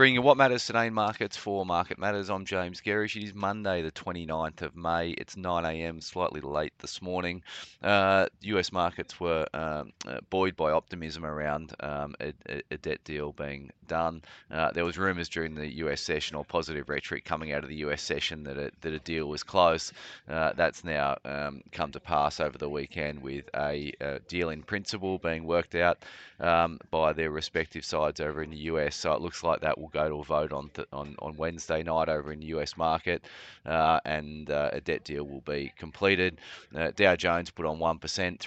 Bringing What Matters Today in Markets for Market Matters. I'm James Gerrish. It is Monday, the 29th of May. It's 9 a.m, slightly late this morning. US markets were buoyed by optimism around a debt deal being done. There was rumours during the US session, or positive rhetoric coming out of the US session, that a deal was close. That's now come to pass over the weekend, with a deal in principle being worked out by their respective sides over in the US. So it looks like that will go to a vote on Wednesday night over in the US market, and a debt deal will be completed. Dow Jones put on 1%,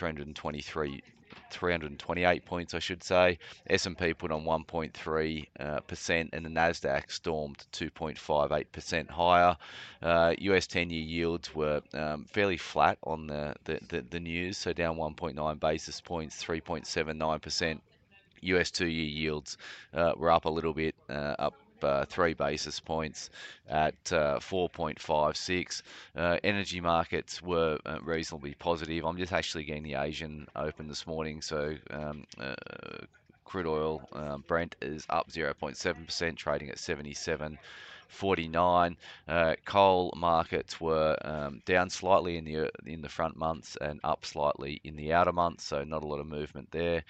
328 points, I should say. S&P put on 1.3%, and the Nasdaq stormed 2.58% higher. US 10-year yields were fairly flat on the news, so down 1.9 basis points, 3.79%. US 2-year yields were up a little bit, up 3 basis points at 4.56. Energy markets were reasonably positive. I'm just actually getting the Asian open this morning, so crude oil, Brent, is up 0.7%, trading at 77.49. Coal markets were down slightly in the front months and up slightly in the outer months, so not a lot of movement there.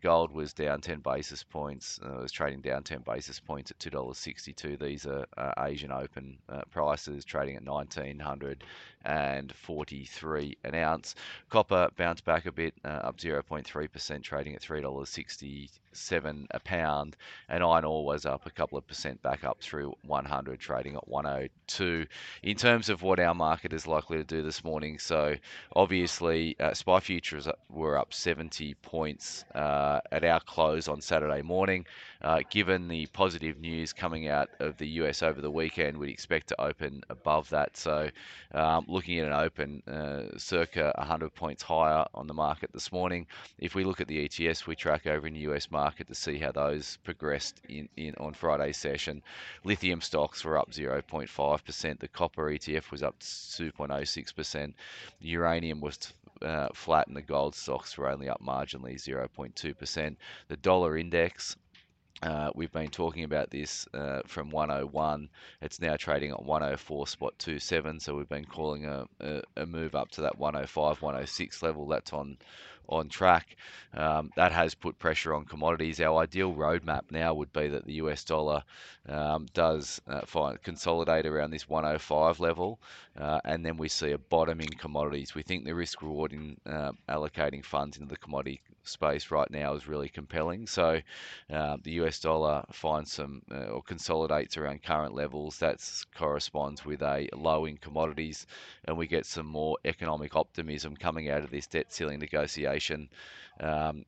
Gold was down 10 basis points. It was trading down 10 basis points at $2.62. These are Asian open prices, trading at $1,943 an ounce. Copper bounced back a bit, up 0.3%, trading at $3.67 a pound. And iron ore was up a couple of percent, back up through 100, trading at 102. In terms of what our market is likely to do this morning, so obviously SPI Futures were up 70 points at our close on Saturday morning. Given the positive news coming out of the US over the weekend, we'd expect to open above that. So looking at an open circa 100 points higher on the market this morning. If we look at the ETS we track over in the US market to see how those progressed on Friday's session, lithium stocks were up 0.5%. The copper ETF was up 2.06%. Uranium was flat, and the gold stocks were only up marginally, 0.2%. The dollar index, we've been talking about this from 101. It's now trading at 104.27. So we've been calling a move up to that 105, 106 level. That's on track. That has put pressure on commodities. Our ideal roadmap now would be that the US dollar does consolidate around this 105 level, and then we see a bottom in commodities. We think the risk reward in allocating funds into the commodity space right now is really compelling. So the US dollar finds some or consolidates around current levels. That corresponds with a low in commodities, and we get some more economic optimism coming out of this debt ceiling negotiation, coming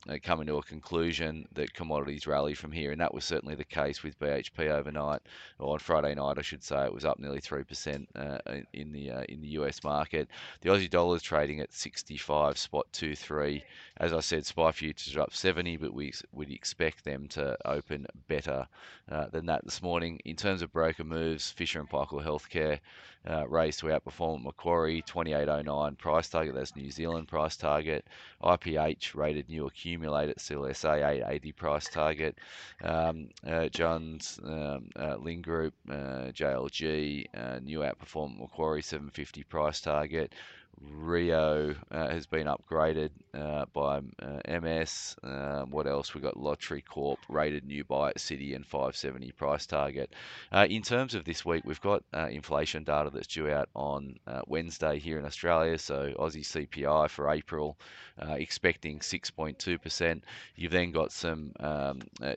to a conclusion that commodities rally from here. And that was certainly the case with BHP overnight, or on Friday night, I should say. It was up nearly 3% in the US market. The Aussie dollar is trading at 65.23. As I said, SPI futures are up 70, but we would expect them to open better than that this morning. In terms of broker moves, Fisher and Paykel Healthcare raised to outperform Macquarie, 28.09 price target. That's New Zealand price target. IPH rated new accumulate at CLSA, 880 price target. Johns Lyng Group, JLG, new outperform Macquarie, 750 price target. Rio has been upgraded by MS. What else? We've got Lottery Corp rated new buy at Citi and 570 price target. In terms of this week, we've got inflation data that's due out on Wednesday here in Australia. So Aussie CPI for April, expecting 6.2%. You've then got some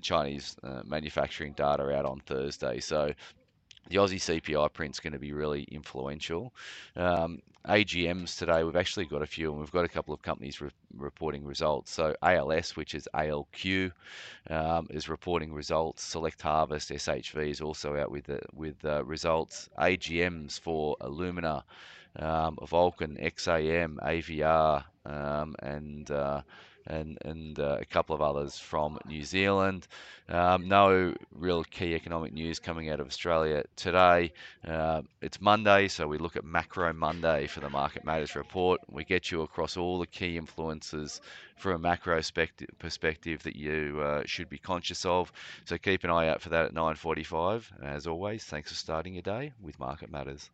Chinese manufacturing data out on Thursday. So the Aussie CPI print's going to be really influential. AGMs today, we've actually got a few, and we've got a couple of companies reporting results. So ALS, which is ALQ, is reporting results. Select Harvest, SHV, is also out with results. AGMs for Alumina, Vulcan, XAM, AVR, and and a couple of others from New Zealand. No real key economic news coming out of Australia today. It's Monday, so we look at Macro Monday for the Market Matters report. We get you across all the key influences from a macro perspective that you should be conscious of. So keep an eye out for that at 9:45. As always, thanks for starting your day with Market Matters.